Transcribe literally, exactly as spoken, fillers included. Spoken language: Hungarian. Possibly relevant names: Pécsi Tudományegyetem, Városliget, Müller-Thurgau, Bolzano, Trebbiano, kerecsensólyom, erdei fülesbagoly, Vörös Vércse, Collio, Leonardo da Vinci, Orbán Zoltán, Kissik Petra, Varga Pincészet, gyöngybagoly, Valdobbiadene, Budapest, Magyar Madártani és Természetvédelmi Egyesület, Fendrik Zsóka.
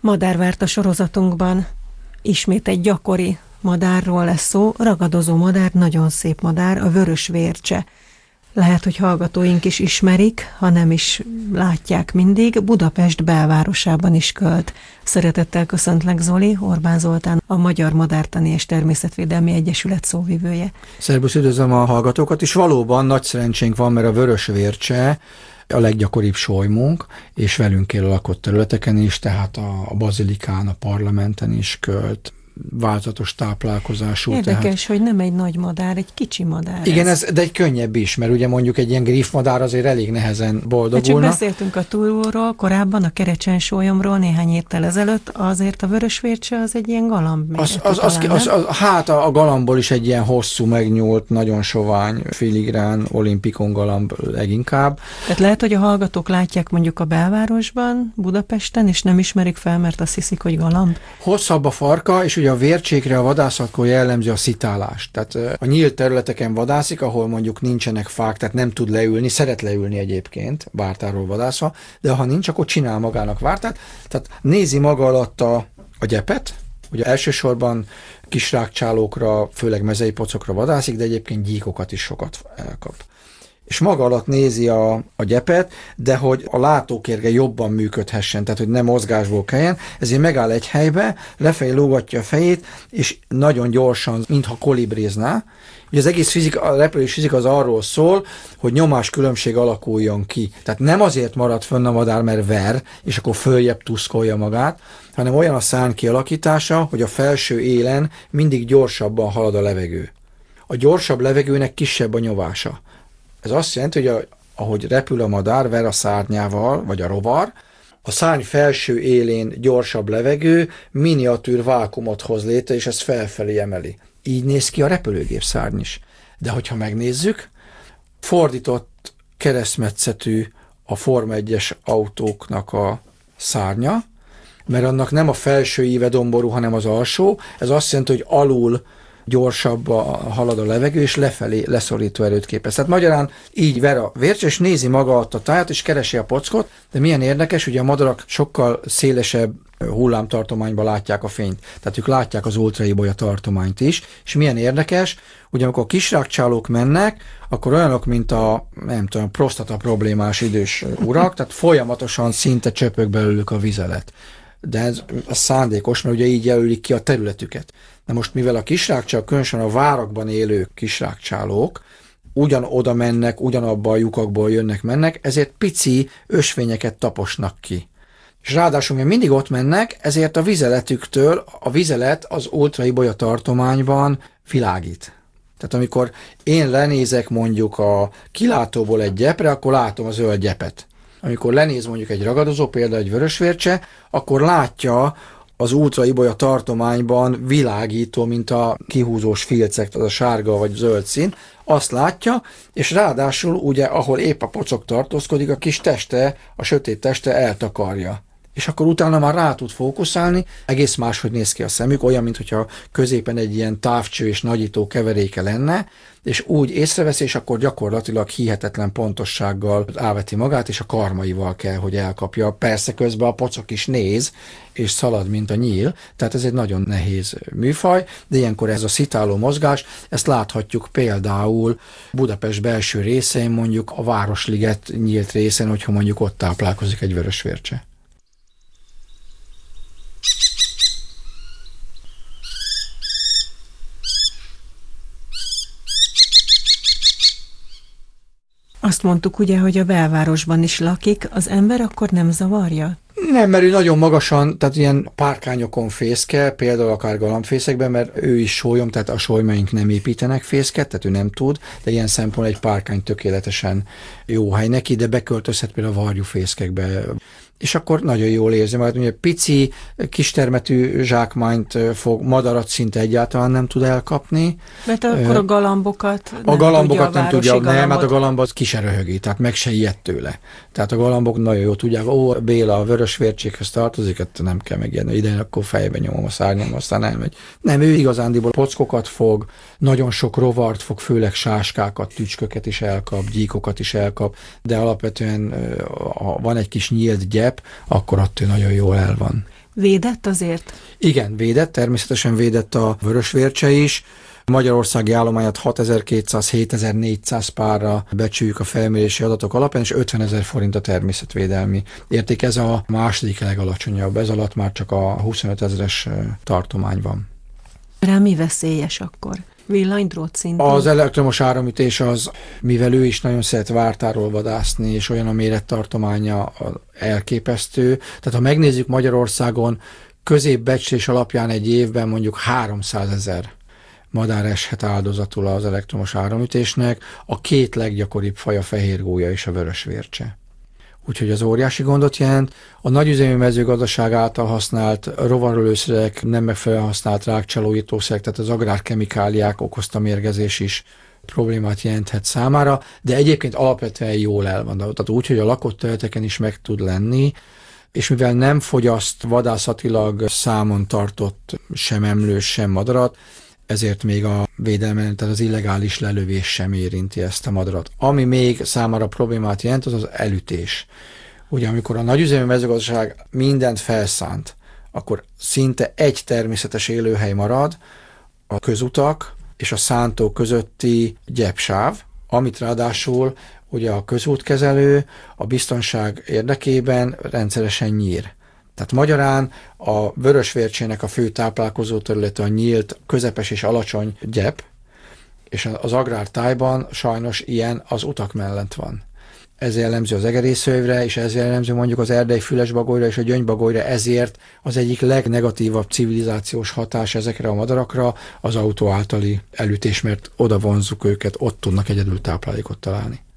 Madárvárt a sorozatunkban. Ismét egy gyakori madárról lesz szó, ragadozó madár, nagyon szép madár, a vörös vércse. Lehet, hogy hallgatóink is ismerik, ha nem is látják mindig, Budapest belvárosában is költ. Szeretettel köszöntlek, Zoli, Orbán Zoltán, a Magyar Madártani és Természetvédelmi Egyesület szóvivője. Szerbusz, üdvözlöm a hallgatókat, és valóban nagy szerencsénk van, mert a vörös vércse a leggyakoribb solymunk, és velünk él a lakott területeken is, tehát a bazilikán, a parlamenten is költ, változatos táplálkozású. Érdekes, tehát... hogy nem egy nagy madár, egy kicsi madár. Igen, ez, de egy könnyebb is, mert ugye mondjuk egy ilyen griffmadár azért elég nehezen boldogulna. De csak beszéltünk a túlról, korábban a kerecsensólyomról néhány héttel ezelőtt, azért a vörös vércse az egy ilyen galamb. Az, az, az, az, az, hát a, a galambból is egy ilyen hosszú, megnyúlt, nagyon sovány, filigrán, olimpikon galamb leginkább. Tehát lehet, hogy a hallgatók látják mondjuk a belvárosban, Budapesten, és nem ismerik fel, mert azt hiszik, hogy galamb. Hosszabb a farka, és ugye a vércsékre a vadászatkor jellemzi a szitálást. Tehát a nyílt területeken vadászik, ahol mondjuk nincsenek fák, tehát nem tud leülni, szeret leülni egyébként, vártáról vadászva, de ha nincs, akkor csinál magának vártát. Tehát nézi maga alatt a, a gyepet, ugye elsősorban kisrágcsálókra, főleg mezei pocokra vadászik, de egyébként gyíkokat is sokat elkap. És maga alatt nézi a, a gyepet, de hogy a látókérge jobban működhessen, tehát hogy nem mozgásból kelljen, ezért megáll egy helybe, lefelé lógatja a fejét, és nagyon gyorsan, mintha kolibrizná. Ugye az egész fizika, a repülés fizika az arról szól, hogy nyomáskülönbség alakuljon ki. Tehát nem azért marad fönn a madár, mert ver, és akkor följebb tuszkolja magát, hanem olyan a szárny kialakítása, hogy a felső élen mindig gyorsabban halad a levegő. A gyorsabb levegőnek kisebb a nyovása. Ez azt jelenti, hogy ahogy repül a madár, ver a szárnyával, vagy a rovar, a szárny felső élén gyorsabb levegő miniatűr vákumot hoz létre, és ezt felfelé emeli. Így néz ki a repülőgép szárny is. De hogyha megnézzük, fordított keresztmetszetű a Forma egyes autóknak a szárnya, mert annak nem a felső íve domború, hanem az alsó. Ez azt jelenti, hogy alul gyorsabb a, halad a levegő, és lefelé leszorító erőt képes. Tehát magyarán így ver a vércse, és nézi maga alatt a táját, és keresi a pockot, de milyen érdekes, ugye a madarak sokkal szélesebb hullámtartományban látják a fényt. Tehát ők látják az ultraibolya tartományt is, és milyen érdekes, ugye amikor a kisrágcsálók mennek, akkor olyanok, mint a, nem tudom, prostata problémás idős urak, tehát folyamatosan szinte csöpög belőlük a vizelet. De ez szándékos, mert ugye így jelölik ki a területüket. Na most, mivel a kisrágcsálók, különösen a várakban élő kisrágcsálók ugyanoda mennek, ugyanabba a lyukakból jönnek-mennek, ezért pici ösvényeket taposnak ki. És ráadásul, mivel mindig ott mennek, ezért a vizeletüktől, a vizelet az ultraibolya tartományban világít. Tehát amikor én lenézek mondjuk a kilátóból egy gyepre, akkor látom a zöld gyepet. Amikor lenéz mondjuk egy ragadozó, például egy vörösvércse, akkor látja az ultraibolya tartományban világító, mint a kihúzós filcek, az a sárga vagy zöld szín, azt látja, és ráadásul ugye, ahol épp a pocok tartózkodik, a kis teste, a sötét teste eltakarja. És akkor utána már rá tud fókuszálni, egész máshogy néz ki a szemük, olyan, mintha középen egy ilyen távcső és nagyító keveréke lenne, és úgy észreveszi, és akkor gyakorlatilag hihetetlen pontossággal elveti magát, és a karmaival kell, hogy elkapja. Persze közben a pocok is néz, és szalad, mint a nyíl, tehát ez egy nagyon nehéz műfaj, de ilyenkor ez a szitáló mozgás, ezt láthatjuk például Budapest belső részén, mondjuk a Városliget nyílt részén, hogyha mondjuk ott táplálkozik egy vörös vércse. Azt mondtuk ugye, hogy a belvárosban is lakik, az ember akkor nem zavarja? Nem, mert ő nagyon magasan, tehát ilyen párkányokon fészkel, például akár galambfészekben, mert ő is sólyom, tehát a sólymaink nem építenek fészket, tehát ő nem tud, de ilyen szempontból egy párkány tökéletesen jó hely neki, de beköltözhet például a varjúfészkekbe. És akkor nagyon jól érzi magát, ugye pici, kistermetű zsákmányt fog, madarat szinte egyáltalán nem tud elkapni. Mert akkor a galambokat nem tudja. A galambokat nem tudja, nem, mert a galamb az ki se röhögi, tehát meg se ijed tőle. Tehát a galambok nagyon jól tudják, ó, Béla a vörös vércsékhez tartozik, hát nem kell megijedni, ide akkor fejbe nyomom a szárnyam, aztán elmegy. Nem, ő igazándiból pockokat fog, nagyon sok rovart fog, főleg sáskákat, tücsköket is elkap, gyíkokat is elkap, de alapvetően ha van egy kis nyílt gyep, akkor attól nagyon jól el van. Védett azért? Igen, védett, természetesen védett a Vörös Vércse is. Magyarországi állományát hatezer-kétszáz-hétezer-négyszáz párra becsüljük a felmérési adatok alapján, és ötvenezer forint a természetvédelmi érték. Ez a második legalacsonyabb, ez alatt már csak a huszonöt ezeres tartomány van. Rá mi veszélyes akkor? Villanydrót szintén? Az elektromos áramütés az, mivel ő is nagyon szeret vártáról vadászni, és olyan a mérettartománya elképesztő. Tehát ha megnézzük Magyarországon, középbecslés alapján egy évben mondjuk háromszázezer madár eshet áldozatul az elektromos áramütésnek, a két leggyakoribb faj a fehérgólya és a vörös vércse. Úgyhogy az óriási gondot jelent. A nagyüzemi mezőgazdaság által használt rovarölőszerek, nem megfelelően használt rákcsálóítószerek, tehát az agrárkemikáliák okozta mérgezés is problémát jelenthet számára, de egyébként alapvetően jól el van, tehát úgy, hogy a lakott területeken is meg tud lenni, és mivel nem fogyaszt vadászatilag számon tartott sem emlős, sem madarat, ezért még a védelmen, tehát az illegális lelövés sem érinti ezt a madarat. Ami még számára problémát jelent, az az elütés. Ugye, amikor a nagyüzemi mezőgazdaság mindent felszánt, akkor szinte egy természetes élőhely marad, a közutak és a szántó közötti gyepsáv, amit ráadásul ugye a közútkezelő a biztonság érdekében rendszeresen nyír. Tehát magyarán a vörösvércsének a fő táplálkozó területe a nyílt, közepes és alacsony gyep, és az agrártájban sajnos ilyen az utak mellett van. Ez jellemző az egerészővre, és ez jellemző mondjuk az erdei fülesbagolyra és a gyöngybagolyra, ezért az egyik legnegatívabb civilizációs hatás ezekre a madarakra az autó általi elütés, mert oda vonzzuk őket, ott tudnak egyedül táplálékot találni.